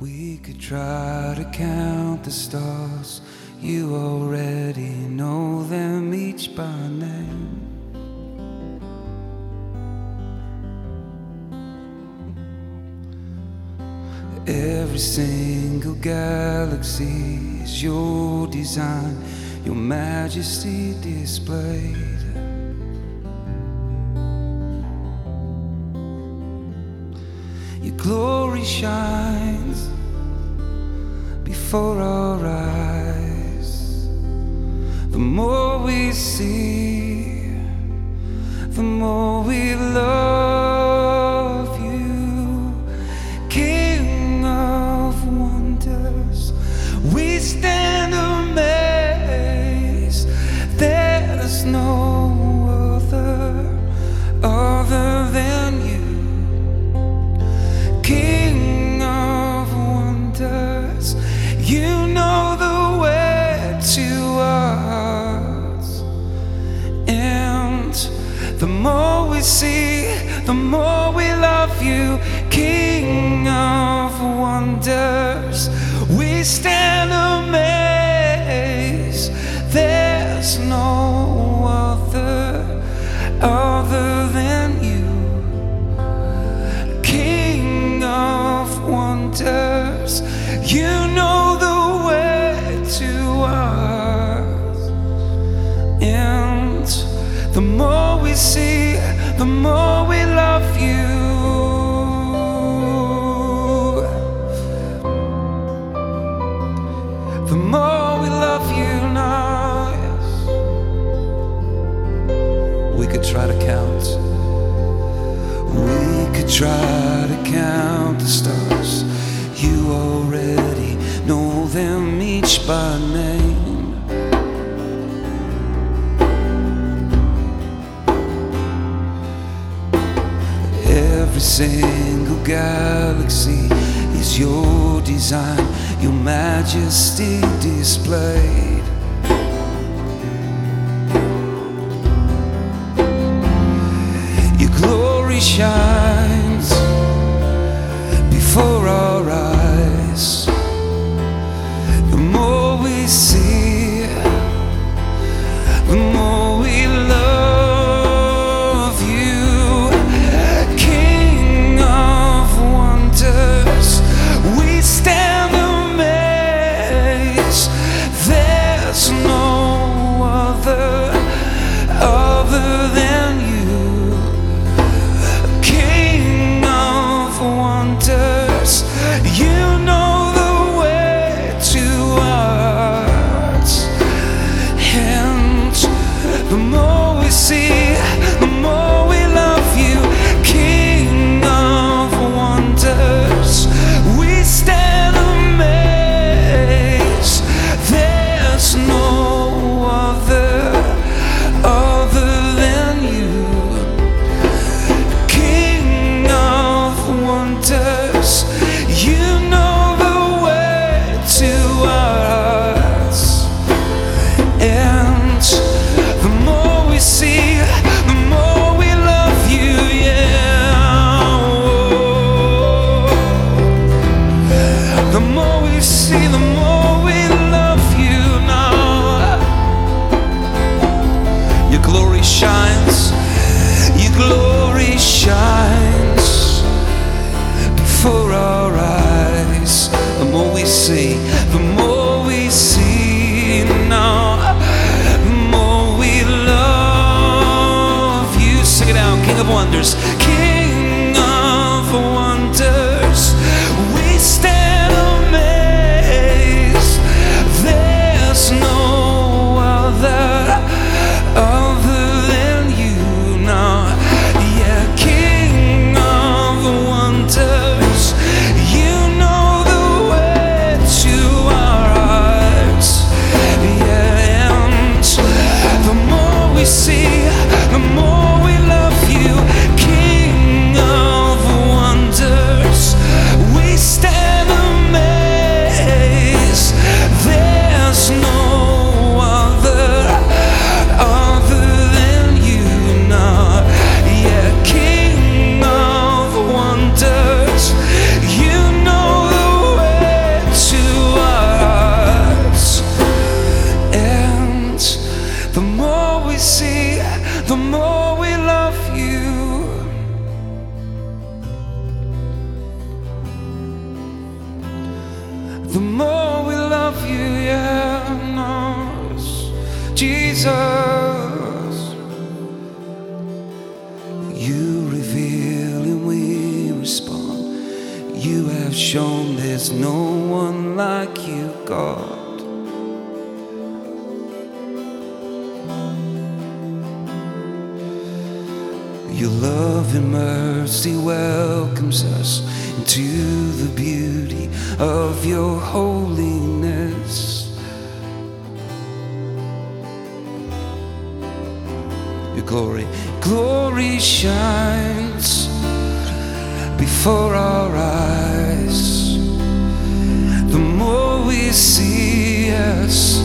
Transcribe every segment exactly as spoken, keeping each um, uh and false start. We could try to count the stars. You already know them each by name. Every single galaxy is your design, your majesty displayed. Your glory shines before our eyes. The more we see, the more we love you, King of wonders. We stand amazed. There's no other, other than you. King of wonders, you know the way to us. And the more we see, the more we love you, King of wonders. We stand amazed. There's no other, other than you. You know the way to us, and the more we see, the more we love you. The more we love you now, yes. We could try to count. We could try to count the stars. You already know them each by name. Every single galaxy is your design, your majesty displayed. Your glory shines before our eyes. The more we see, the more we love you, King of wonders. We stand amazed. There the more we love you, yeah, no, Jesus. You reveal and we respond. You have shown there's no one like you, God. Your love and mercy welcomes us into the beauty of your holiness. Your glory, glory shines before our eyes. The more we see us,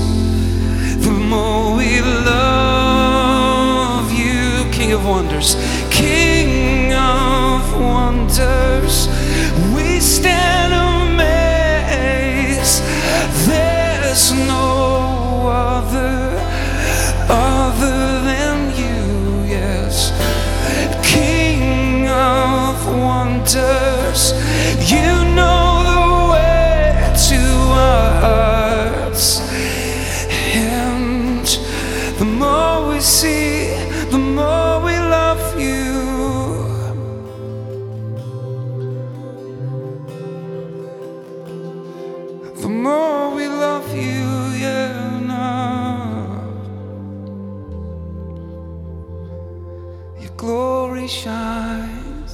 the more we love you, King of Wonders. King of wonders, we stand amazed. There's no other, other than you, yes. King of wonders, you know the way to our hearts. And the more we see, the more we love you. The more we love you, yeah, no. Your glory shines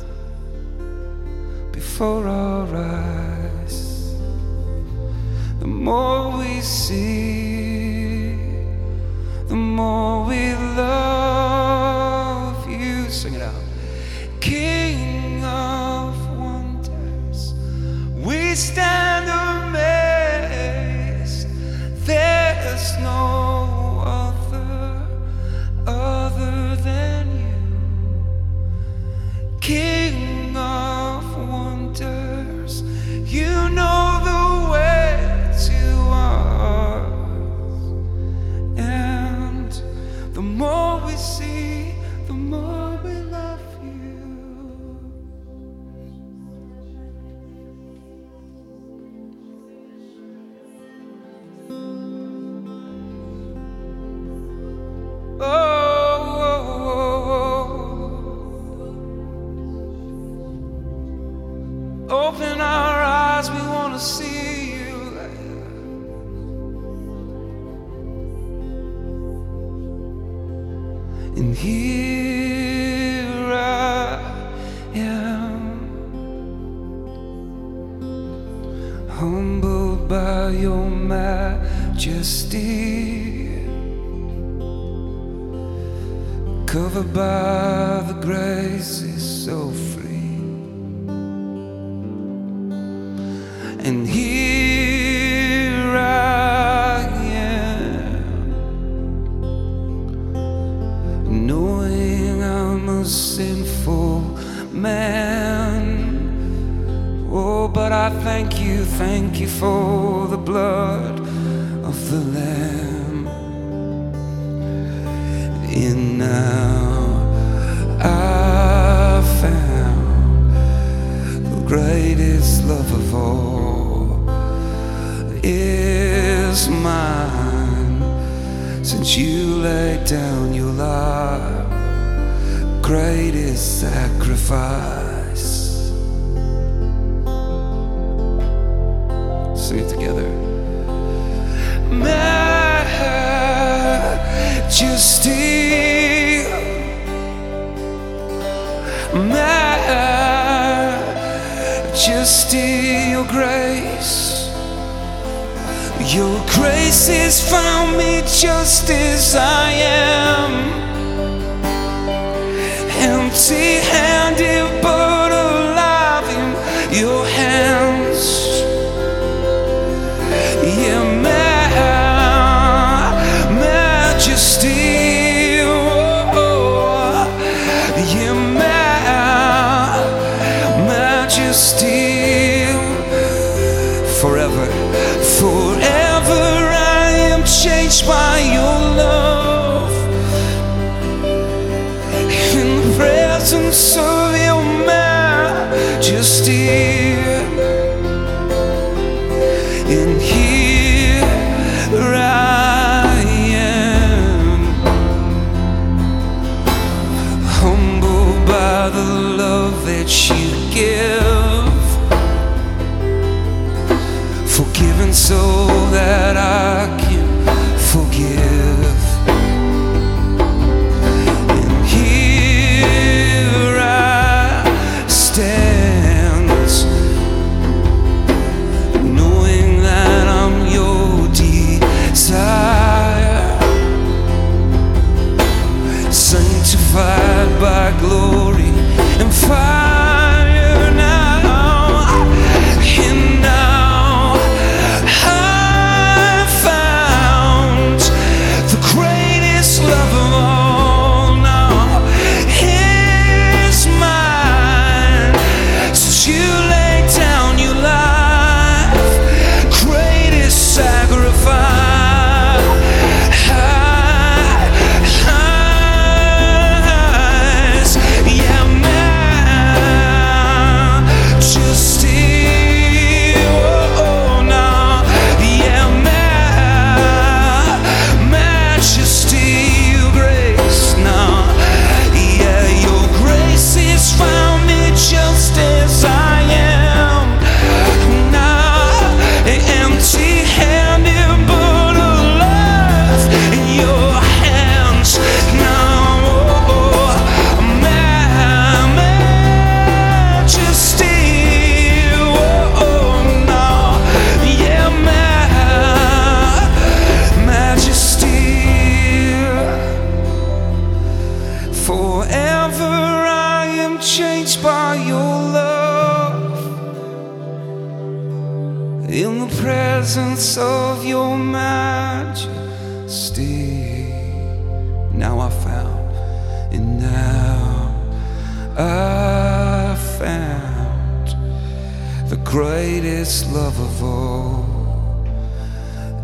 before our eyes. The more we see, the more we love you. Sing it out. King of wonders, we stand amazed. There's no other, other than you, King of wonders. You know the way to our hearts, and the more we see, the more we love you. Open our eyes, we want to see you. And here I am, humbled by your majesty, covered by the graces so free. And here I am, knowing I'm a sinful man. Oh, but I thank you, thank you for the blood of the Lamb. And now I found the greatest love of all is mine, since you laid down your life, greatest sacrifice. Sing it together. Majesty, majesty, your grace. Your grace has found me just as I am, empty-handed but alive in your hands. Yeah, ma- majesty, oh, yeah, ma- majesty, forever, forever. Changed by your love, in the presence of your majesty. In forgive, forgiven so that I can forgive. And here I stand, knowing that I'm your desire, sanctified by glory and fire. Changed by your love, in the presence of your majesty, now I found, and now I found the greatest love of all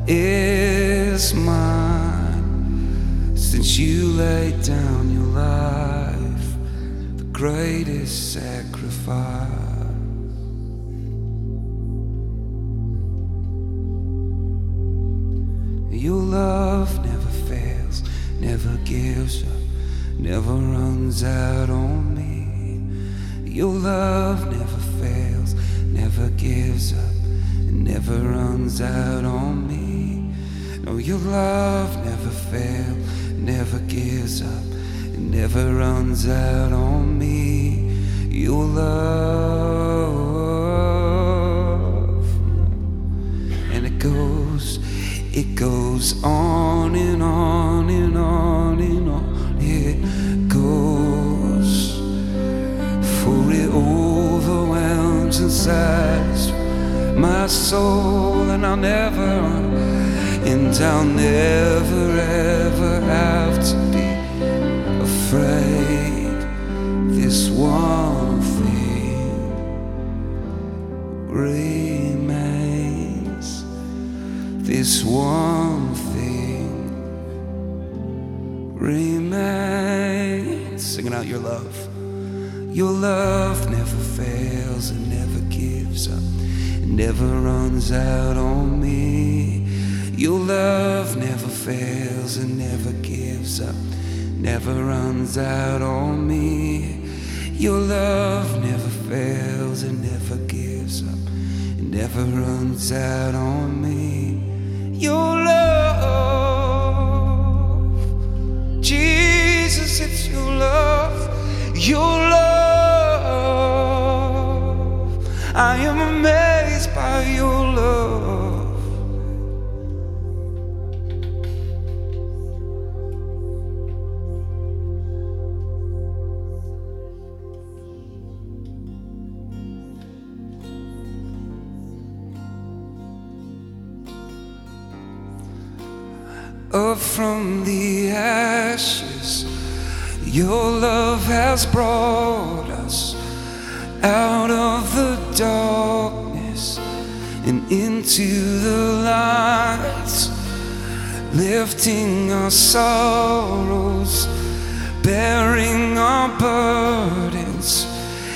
is mine, since you laid down your life. Greatest sacrifice. Your love never fails, never gives up, never runs out on me. Your love never fails, never gives up, never runs out on me. No, your love never fails, never gives up, never runs out on me. Your love, and it goes, it goes on and on and on and on. It goes, for it overwhelms inside my soul, and I'll never, and I'll never ever have to be afraid. This one thing remains, this one thing remains. Singing out your love. Your love never fails and never gives up, and never runs out on me. Your love never fails and never gives up, never runs out on me. Your love never fails and never gives up, and never runs out on me. Your love, Jesus, it's your love, your love. I am amazed by your love. Up from the ashes, your love has brought us out of the darkness and into the light, lifting our sorrows, bearing our burdens,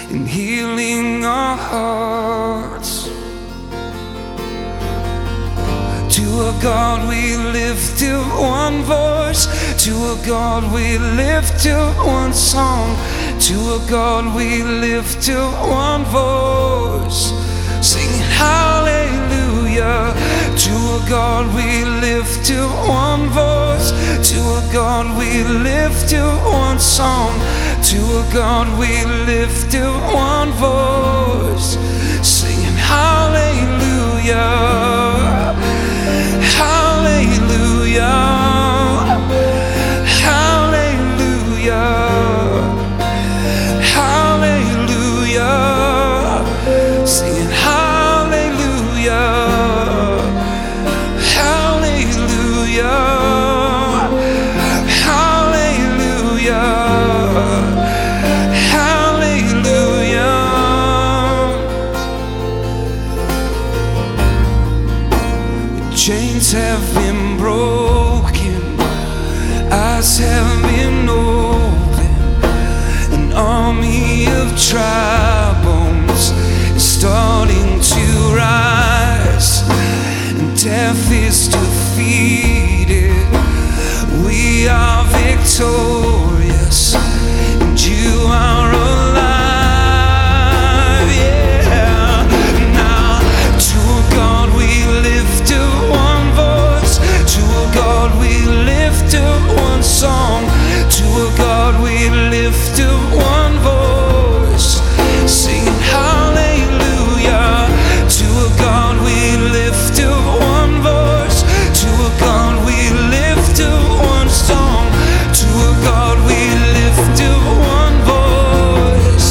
and healing our hearts. To a God we lift to one voice, to a God we lift to one song, To a God we lift, to one voice, sing hallelujah. To a God we lift, to one voice. To a God we lift, to one song. To a God we lift, to one voice, singing hallelujah, hallelujah. Chains have been broken, eyes have been opened, an army of dry bones is starting to rise, and death is defeated, we are victorious, and you are alive, yeah, now to a God we live to. Song. To a God we lift, to one voice, sing hallelujah. To a God we lift, to one voice. To a God we lift, to one song. To a God we lift, to one voice,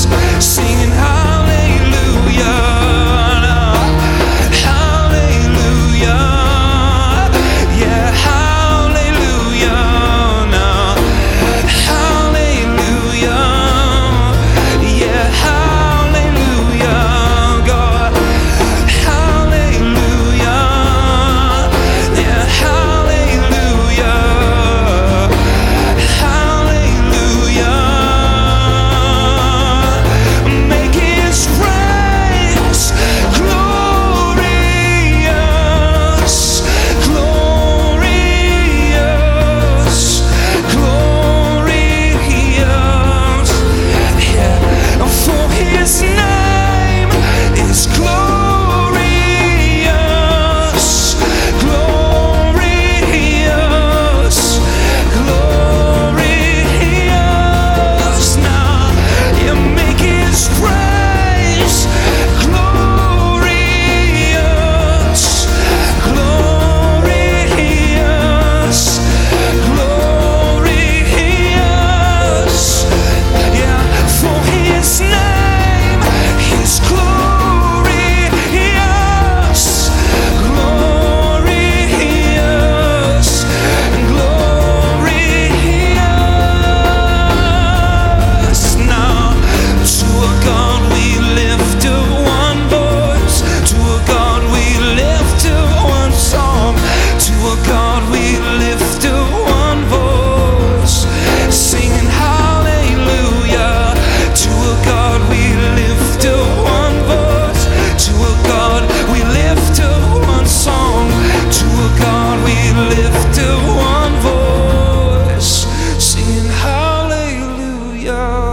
singing hallelujah,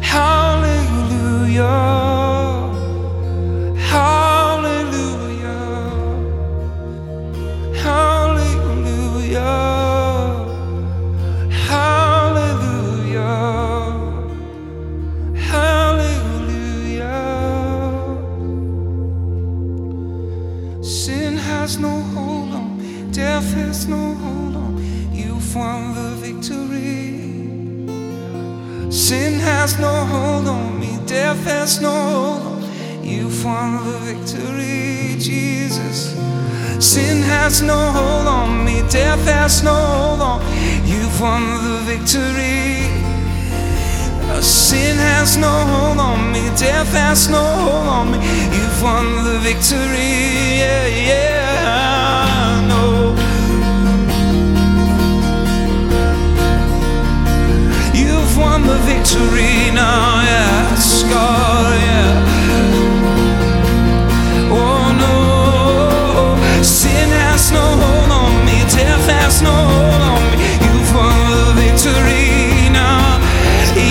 hallelujah, yeah, hallelujah. Sin has no hold on me, death has no hold on me, you've won the victory. Sin has no hold on me, death has no hold on me, you've won the victory, Jesus. Sin has no hold on me, death has no hold on me, you've won the victory. Sin has no hold on me, death has no hold on me, you've won the victory, yeah, yeah, I know. You've won the victory now, yes, God, yeah. Oh no, sin has no hold on me, death has no hold on me, you've won the victory now, yeah.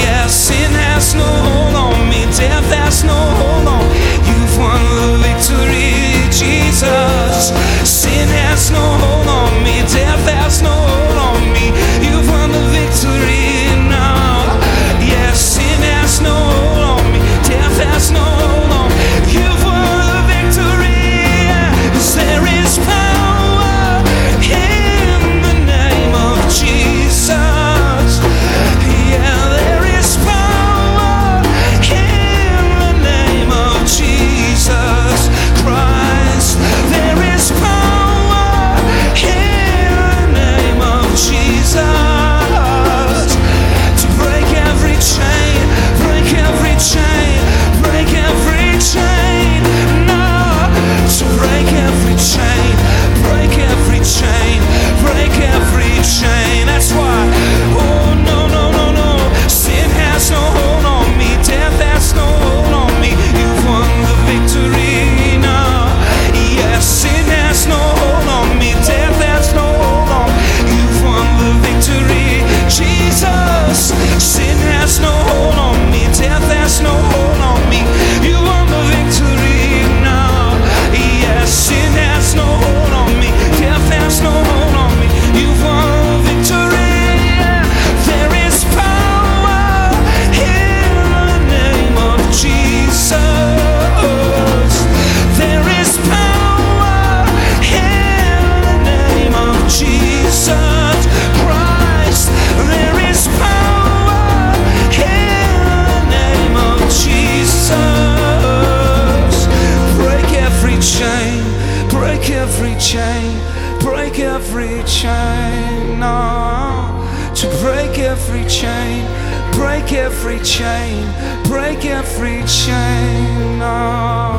every chain, break every chain, break every chain. Oh,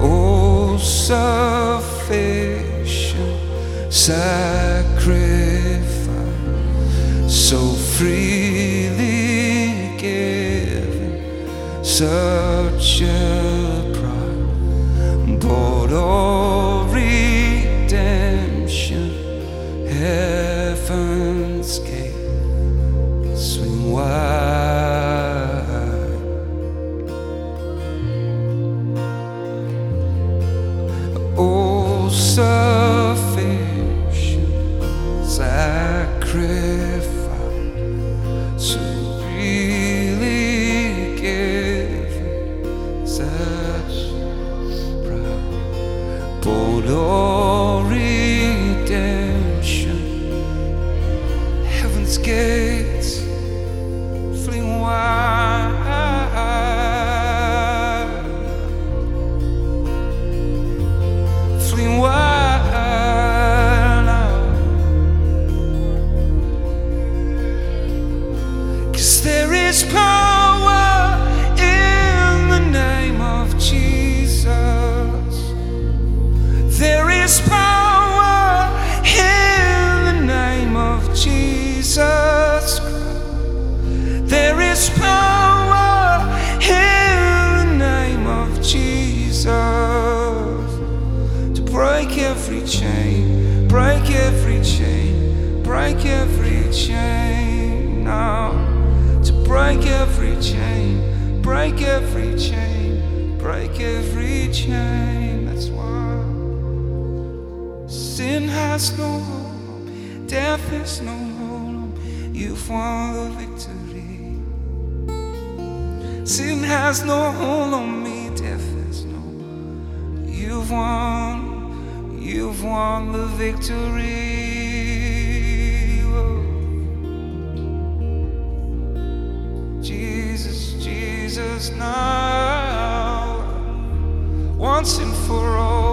oh sufficient sacrifice, so freely given, such a price, bought all redemption. Heaven's gate, swing wide. Oh, sufficient sacrifice, so freely given, such pride, for all redemption. Gates fling wide, fling wide now, 'cause there is power in the name of Jesus. There is power in the name of Jesus. Jesus Christ. There is power in the name of Jesus to break every chain, break every chain, break every chain now, to break every chain, break every chain, break every chain. That's why sin has no hope, death is no hope. You've won the victory. Sin has no hold on me, death has no. You've won, you've won the victory. Whoa. Jesus, Jesus now, once and for all.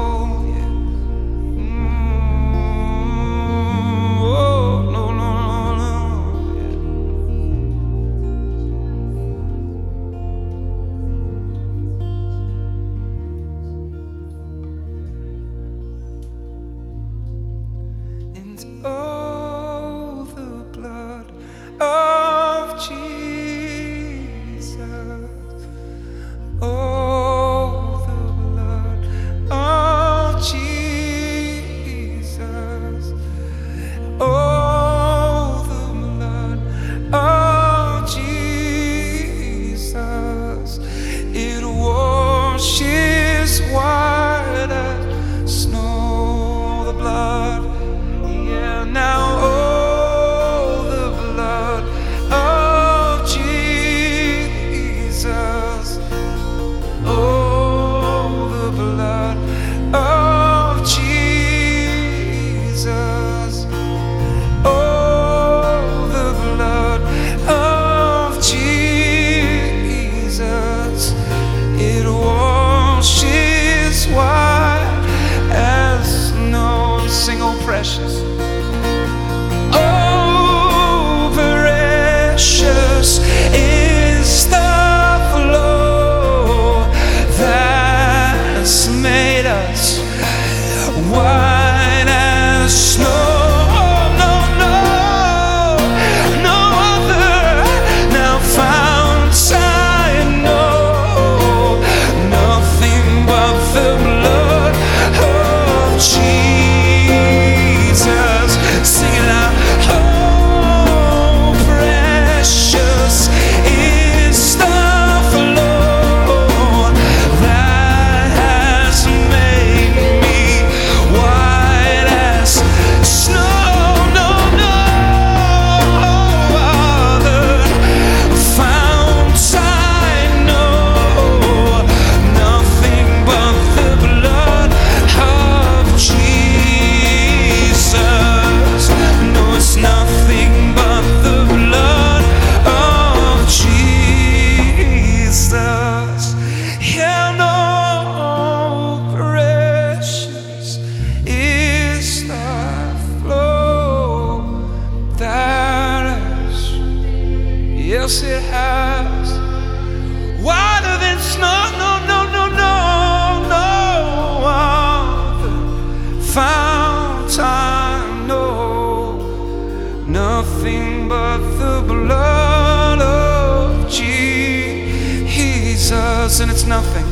Jesus, oh, the blood of else, and it's nothing,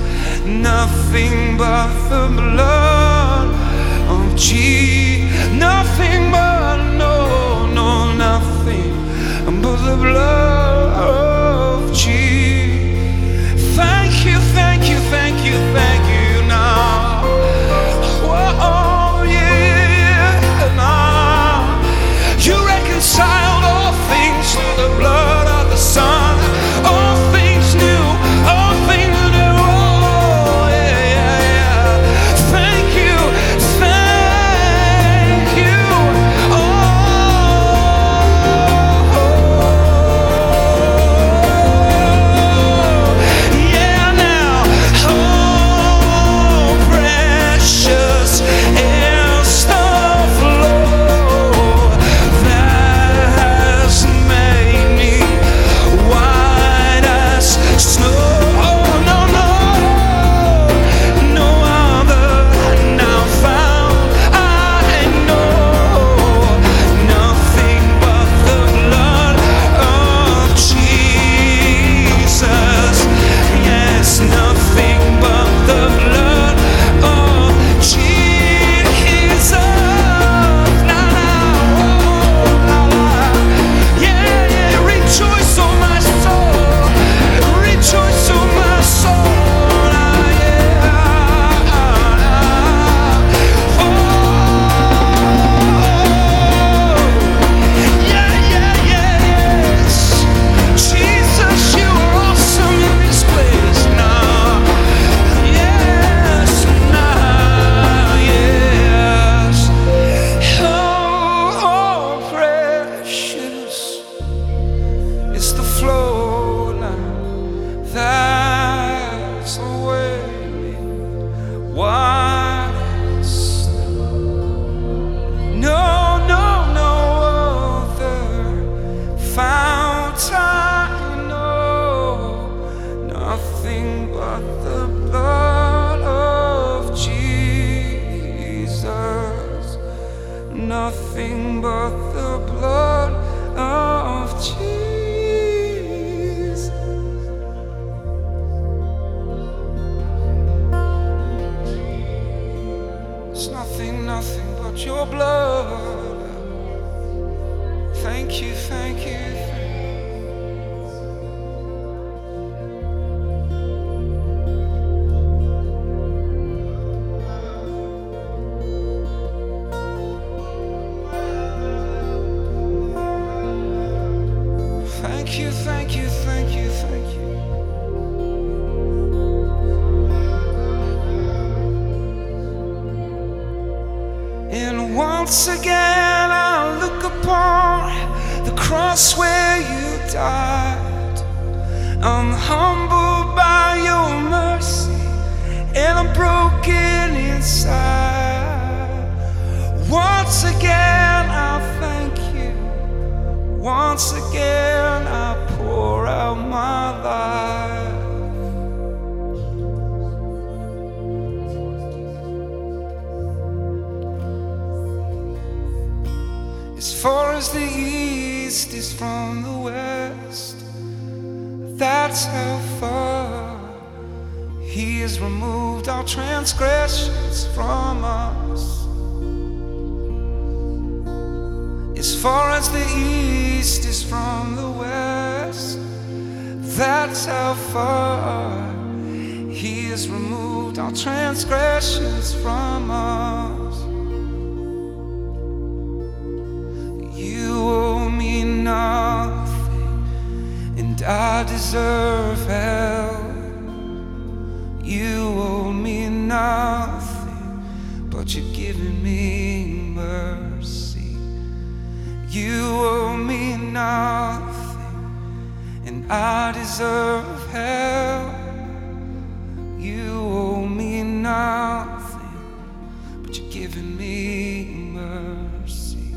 nothing but the blood of Jesus. Nothing but, no, no, nothing but the blood of Jesus. Thank you, thank you, thank you, thank you now. Oh, yeah, now you reconciled all things through the blood of the Son. Nothing but the blood of Jesus. It's nothing, nothing but your blood. Thank you, thank you, thank you, thank you, thank you, thank you. And once again I look upon the cross where you died. I'm humbled by your mercy, and I'm broken inside. Once again I thank you. Once again my life, as far as the east is from the west, that's how far He has removed our transgressions from us. As far as the east is from the west, that's how far He has removed our transgressions from us. You owe me nothing, and I deserve hell. You owe me nothing, but you've given me mercy. You owe me nothing, and I deserve hell. You owe me nothing, but you've given me mercy.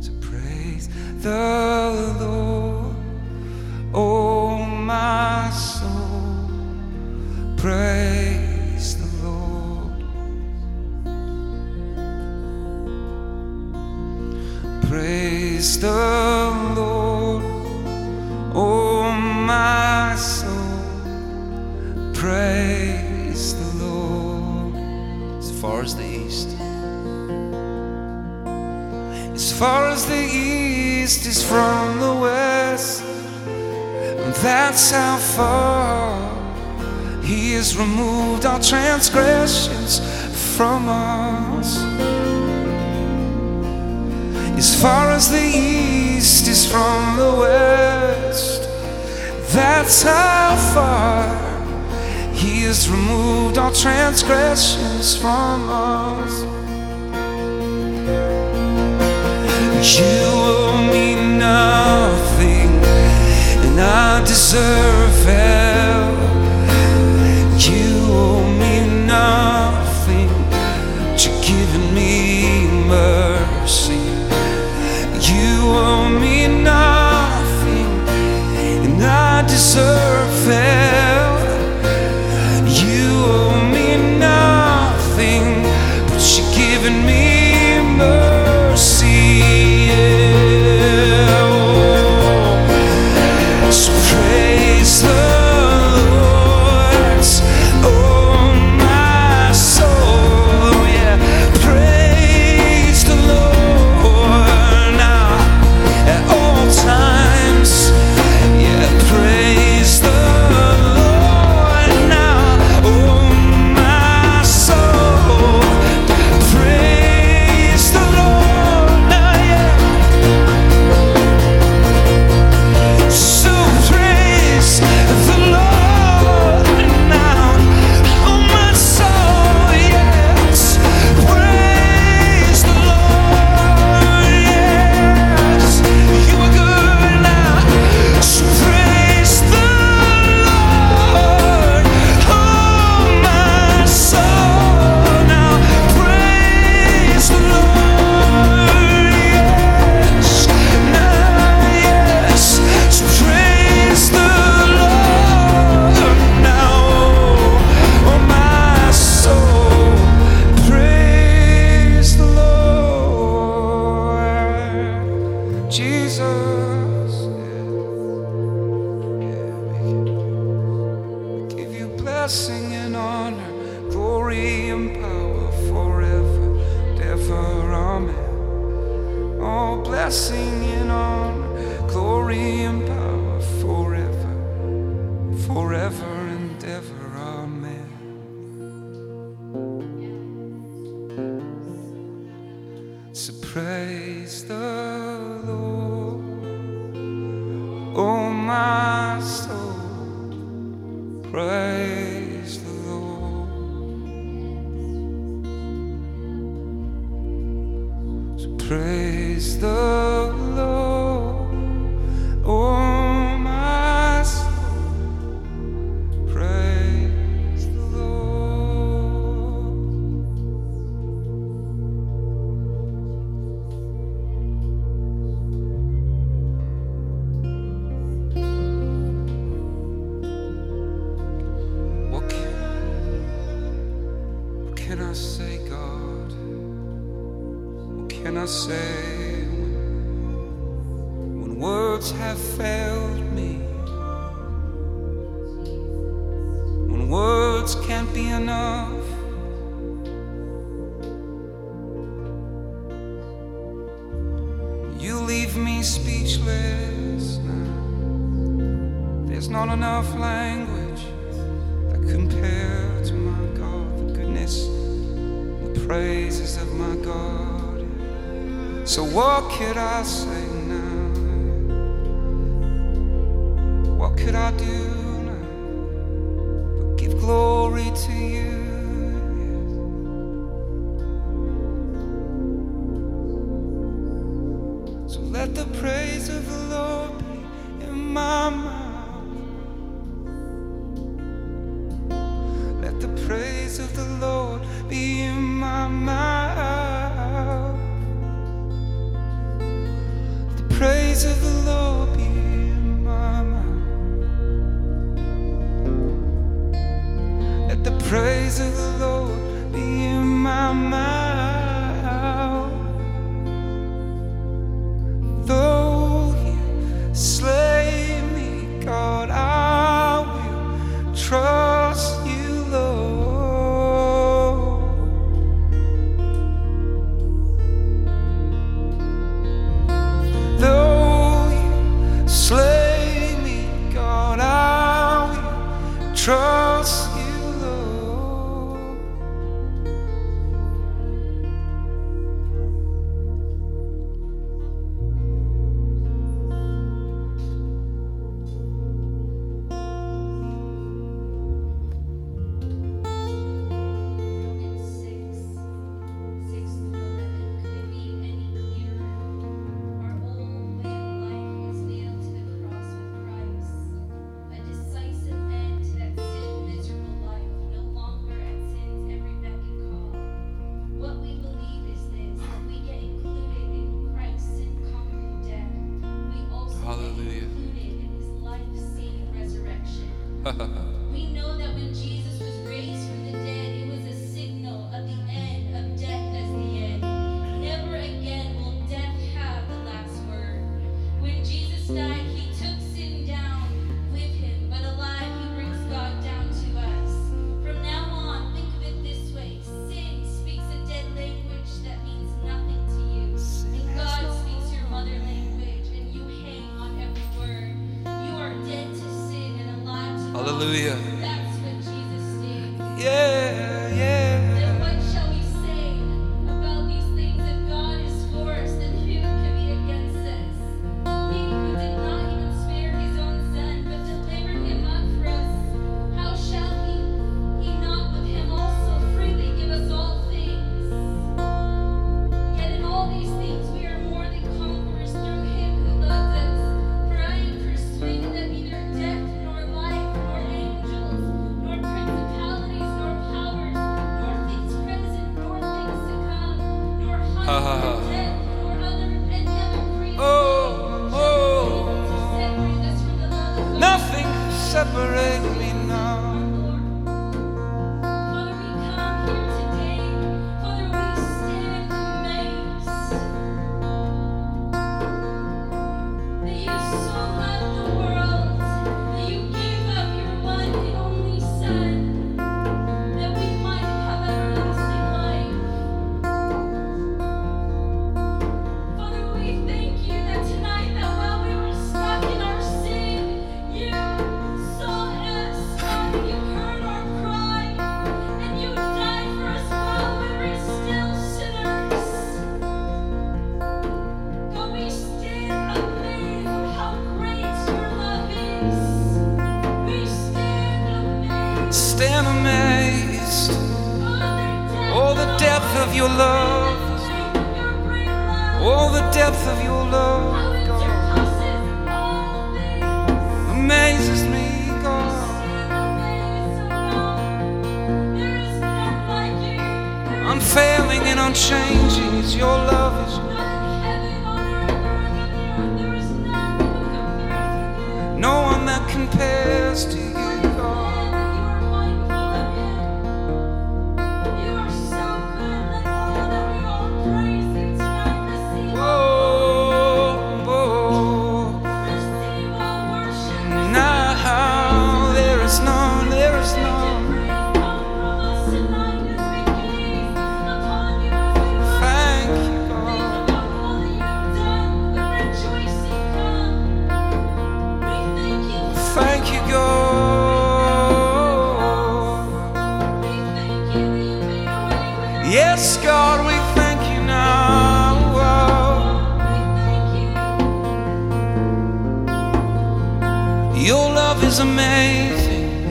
So praise the Lord, oh my soul, praise the Lord. Praise the Lord, oh my soul, praise the Lord. As far as the east, as far as the east is from the west, and that's how far He has removed our transgressions from us. As far as the east is from the west, that's how far He has removed our transgressions from us. You owe me nothing, and I deserve hell. You owe me nothing, but you've given me mercy. You owe me nothing, and I deserve hell. Blessing and honor, glory and power forever and ever, amen. Oh, blessing and honor, glory and power forever, forever and ever, amen. So praise the Lord, oh my soul, praise the Lord. So praise the Lord, oh my soul, praise the Lord. What can Can I say, God? What can I say when, when words have failed me? When words can't be enough? You leave me speechless now. There's not enough language that compares to my God, the goodness, praises of my God. So what could I say now? What could I do now but give glory to you? So let the praise of the Lord be in my mouth. Let the praise of the Lord be in my mouth. The praise of the Lord be in my mouth. Let the praise of the Lord be in my mouth. Though you slay me, God, I will trust. Hallelujah. That's what Jesus did. Yeah, yeah. Then what shall we say about these things? If God is for us, then who can be against us? He who did not even spare his own son, but delivered him up for us, how shall he, he not with him also freely give us all things? Yet in all these things we are more than conquerors through him who loved us. For I am persuaded that neither death nor life nor angels nor principalities nor powers nor things present nor things to come nor height nor depth nor other and other creature oh, oh, oh. Nothing can separate me now. Father, we come here today. Father, we stand amazed that you so loved the world, that you gave up your one and only Son, that we might have everlasting life. Father, we thank you that tonight, that while we were stuck in our sin, you saw us, Father, you heard our cry, and you died for us while we were still sinners. God, we stand amazed at how great your love is. We stand amazed. Stand amazed. Oh, the depth of your love. Oh, the depth of your love, God, amazes me, God. Unfailing and unchanging is your love. Is no one that compares to you, God. Oh, oh, now there is none, there is none. Thank you, God. Thank you, God. Yes, God, we thank you now. Your love is amazing,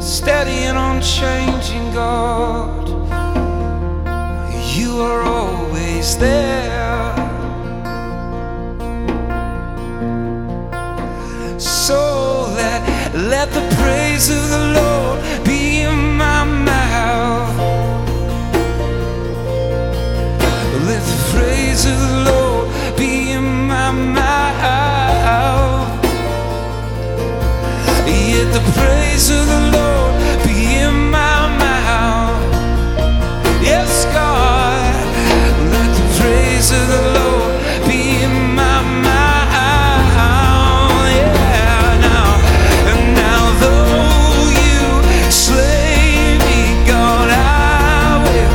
steady and unchanging, God. You are always there, so that let the praise of the Lord be in my mouth. Let the praise of the Lord be in my mouth. Yet the praise of the Lord be in my mouth. Yes, God, let the praise of the Lord be in my mouth. Yeah, now, and now though you slay me, God, I will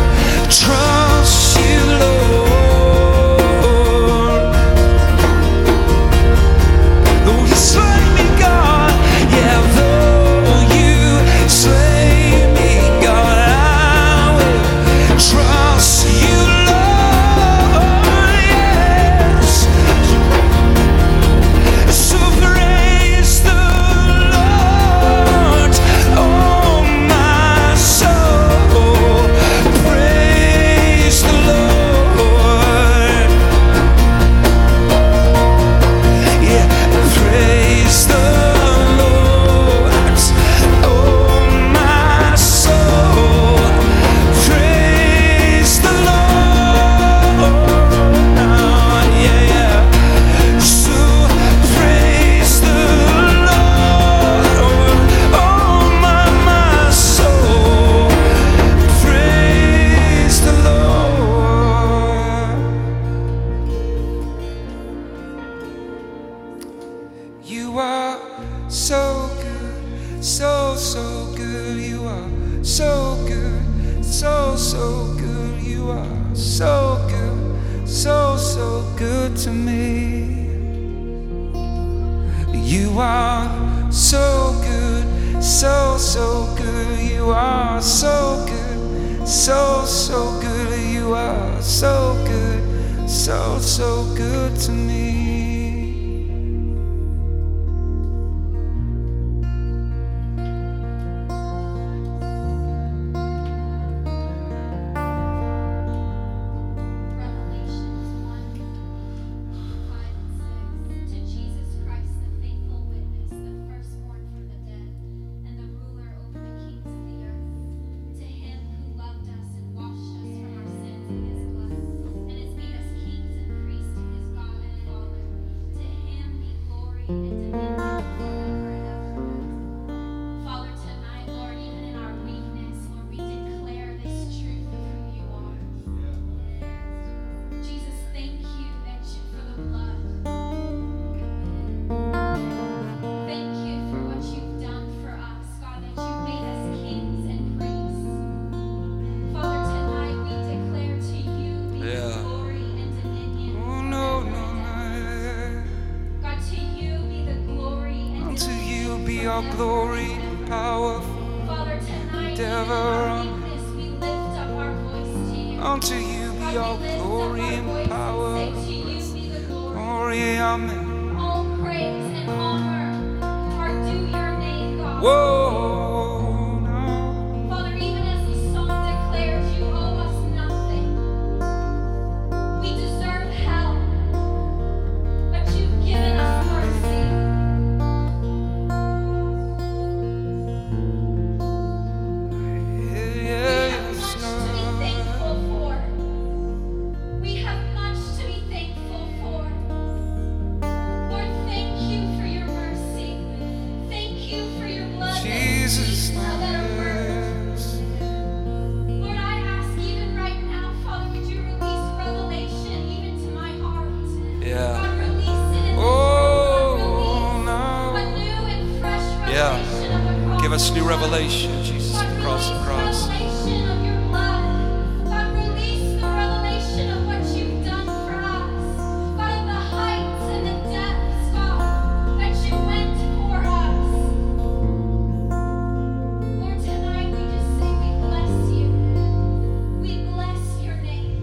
trust you, Lord. Though you slay me, God, yeah, though you slay me, God, I will trust you, Lord, yes. So praise the Lord, oh my soul, praise the Lord. Yeah, praise the Lord, oh my soul, praise the Lord. Ah, yeah, yeah. So praise the Lord, oh my, my soul, praise the Lord. You are so good, so, so good. You are so good, so, so good. You are so good, so, so good to me. You are so good, so, so good, you are so good, so, so good, you are so good, so, so good to me. Your glory and power, Father, tonight, endeavor on this, we lift up our voice to you. Unto you be all glory and power. And to you be the glory. Glory, amen. All praise and honor are due your name, God. Whoa, no. Father, even as the song declares, you owe us nothing. We deserve hell, but you've given us mercy. Give us new revelation, Jesus, across the cross. Revelation of your love. God, release the revelation of what you've done for us. God, of the heights and the depths, God, that you went for us. Lord, tonight we just say we bless you. We bless your name.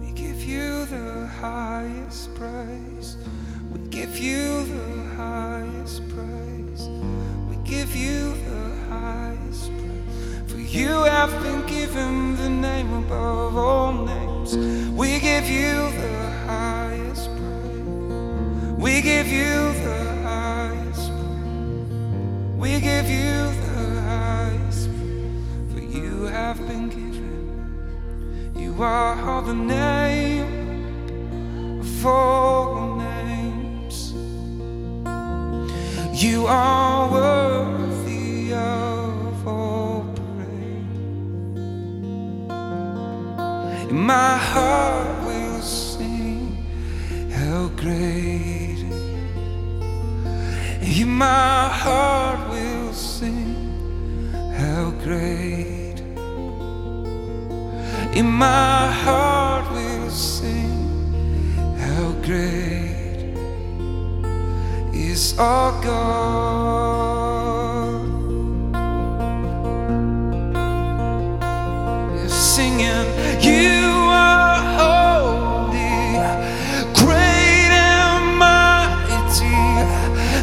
We give you the highest praise. We give you the highest praise. We give you the highest praise. For you have been given the name above all names. We give you the highest praise. We give you the highest praise. We give you the highest praise. For you have been given. You are the name of all. You are worthy of all praise. And my heart will sing how great. And my heart will sing how great. And my heart will sing how great is our God. We're singing, you are holy, great and mighty.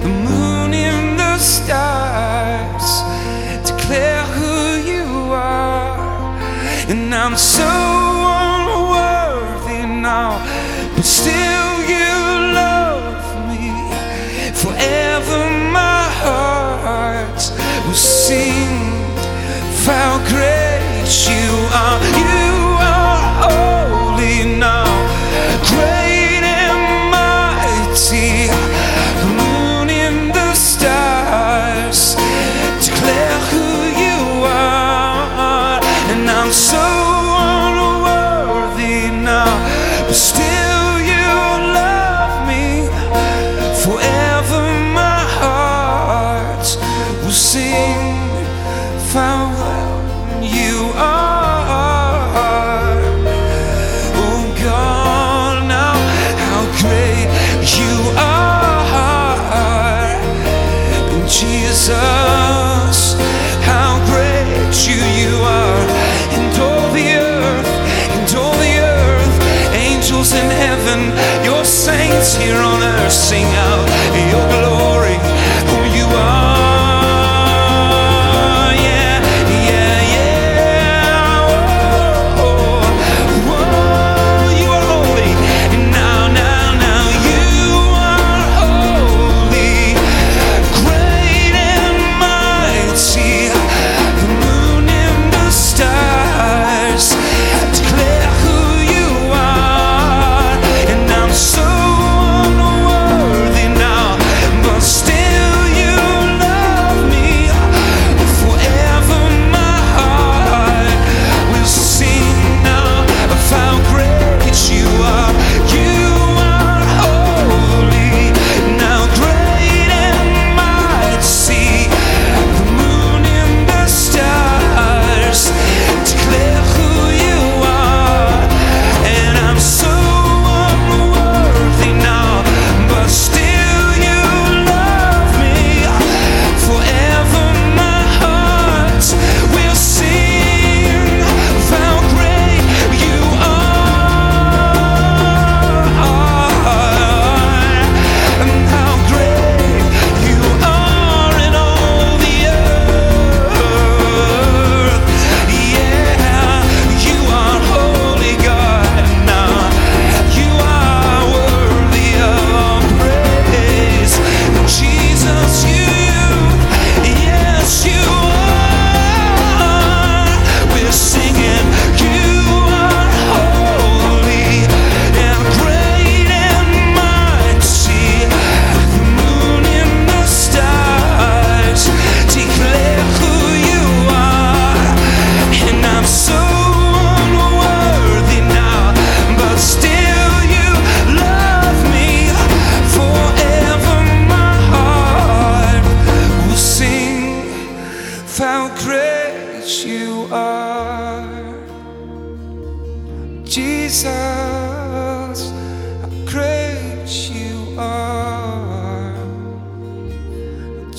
The moon in the stars declare who you are. And I'm so unworthy now, but still forever my heart will sing for how great you are. You are holy now, great and mighty. The moon and the stars declare who you are. And I'm so unworthy now, but still you love me forever. Sing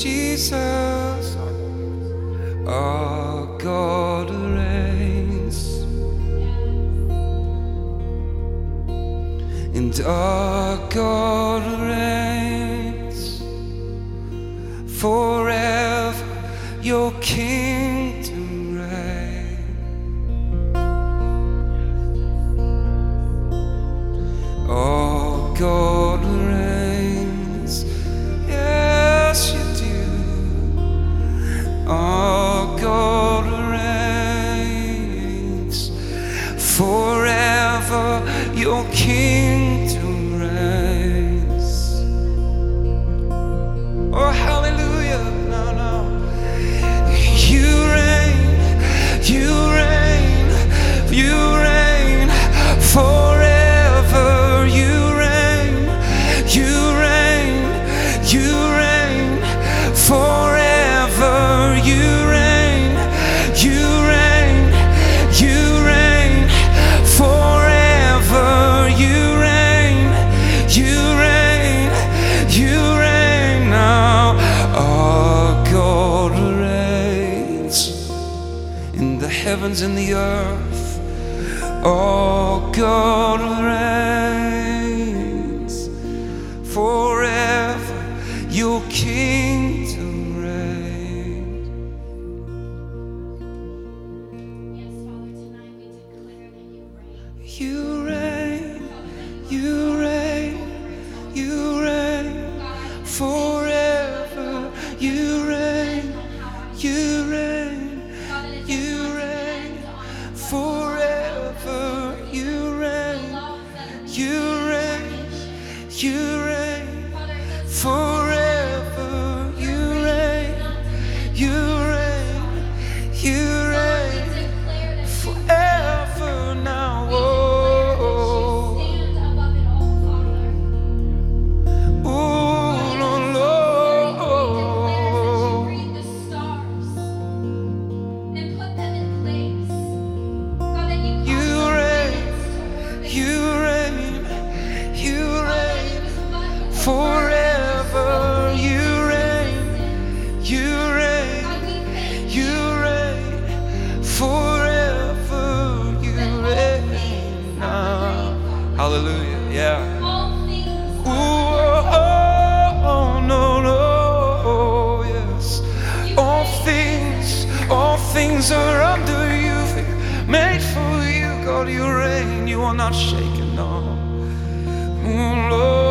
Jesus, our God reigns. And our God reigns forever, your kingdom reigns. Our God reigns, yes you do. Our God reigns forever, your kingdom reigns. Oh, hallelujah, no, no. You reign, you reign, you reign forever. You reign, you reign, you reign forever. You reign, you reign, you reign forever. You reign, you reign, you reign now. Our God reigns in the heavens and the earth. Our God reigns forever, your kingdom reigns. You forever, you reign, you reign, you reign forever, you reign, you reign, you reign forever, you reign, you reign, you reign forever now. Forever, you reign, you reign, you reign forever, you reign now. Hallelujah, yeah. Ooh, oh, oh, no, no, oh, yes. All things, all things are under you, made for you, God. You reign, you are not shaken, no. Ooh, Lord.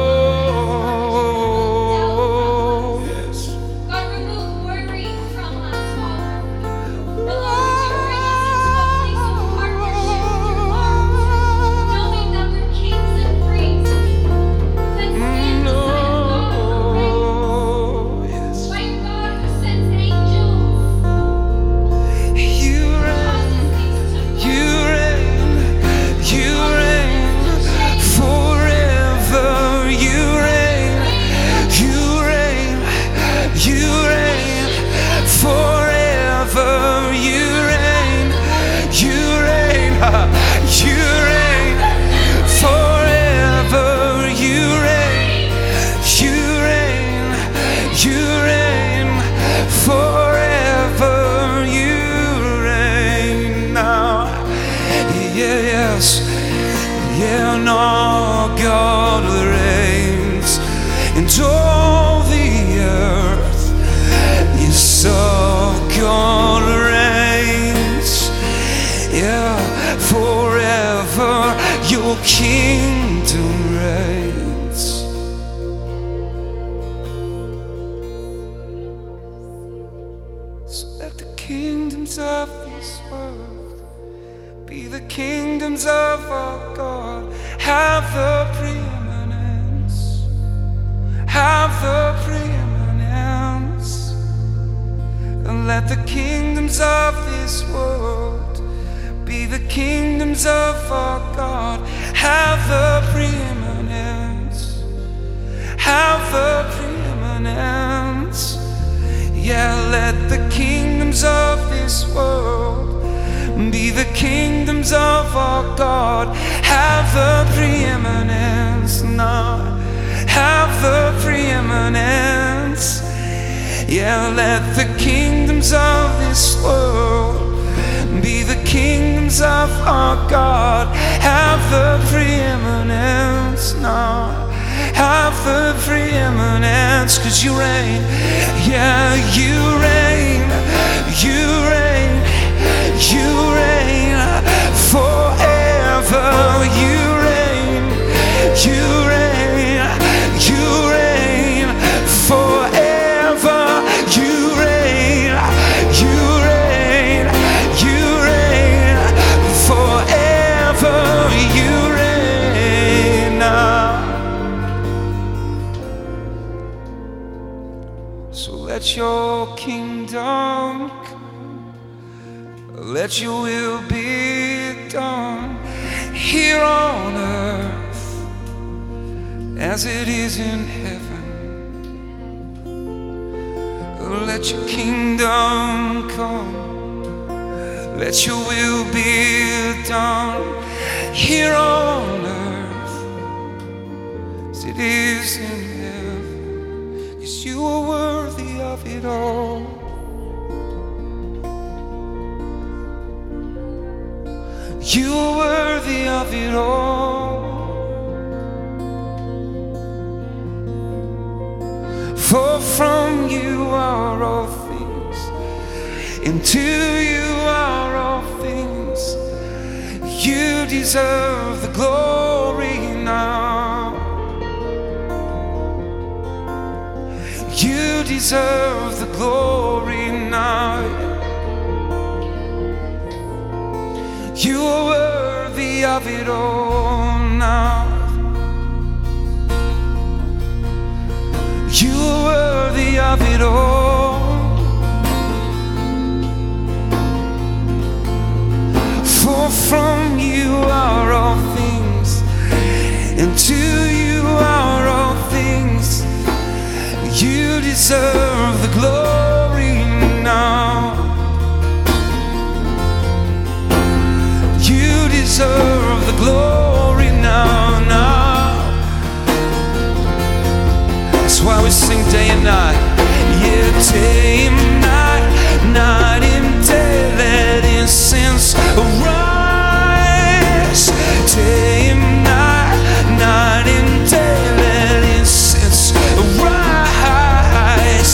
Yeah, our God reigns, and all the earth is our God reigns. Yeah, forever your kingdom reigns. So let the kingdoms of this world be the kingdoms of our God. Have the preeminence, have the preeminence, and let the kingdoms of this world be the kingdoms of our God. Have the preeminence, have the preeminence, yeah, let the kingdoms of this world be the kingdoms of our God. Have the preeminence now, have the preeminence, Yeah, let the kingdoms of this world be the kingdoms of our God. Have the preeminence now, have the preeminence, 'cause you reign. Yeah, you reign, you reign, you reign forever. You reign, you reign, you reign forever. You reign, you reign, you reign forever. You reign now. So let your kingdom come, let your will be done here on earth as it is in heaven. Let your kingdom come, let your will be done here on earth as it is in heaven. You are worthy of it all. You are worthy of it all. For from you are all things, and to you are all things. You deserve the glory now. You deserve the glory now. You are worthy of it all now. You are worthy of it all. For from you are all things, and to you are all things. You deserve the glory now. You deserve the glory now, now. That's why we sing day and night. Yeah, day and night, night and day, let incense arise. Day and night, night and day, let incense arise.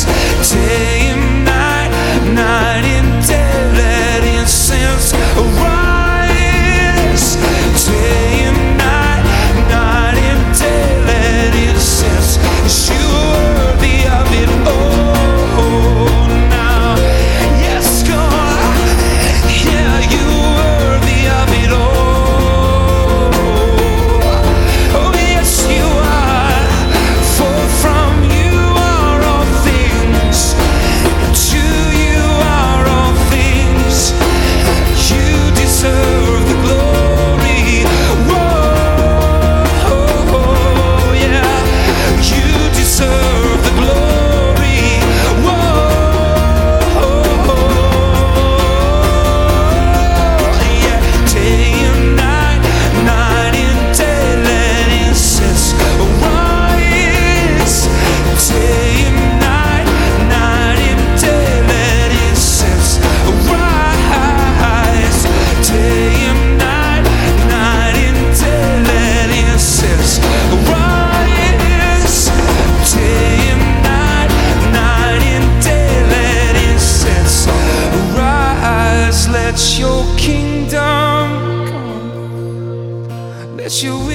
Day and night, night and day, let incense arise. Day and night, night and day, let incense. 'Cause you are worthy of it all now. Yes, God, yeah, you are worthy of it all. Oh, yes, you are. For from you are all things, to you are all things. You deserve the glory. Whoa, yeah. You deserve the glory. Whoa, yeah. Day and night, night and day, let incense arise. Day and night, night and day, let incense arise. Day and night, night and day, let incense arise. Day and night, night and day, let incense arise. Let your kingdom come, let your will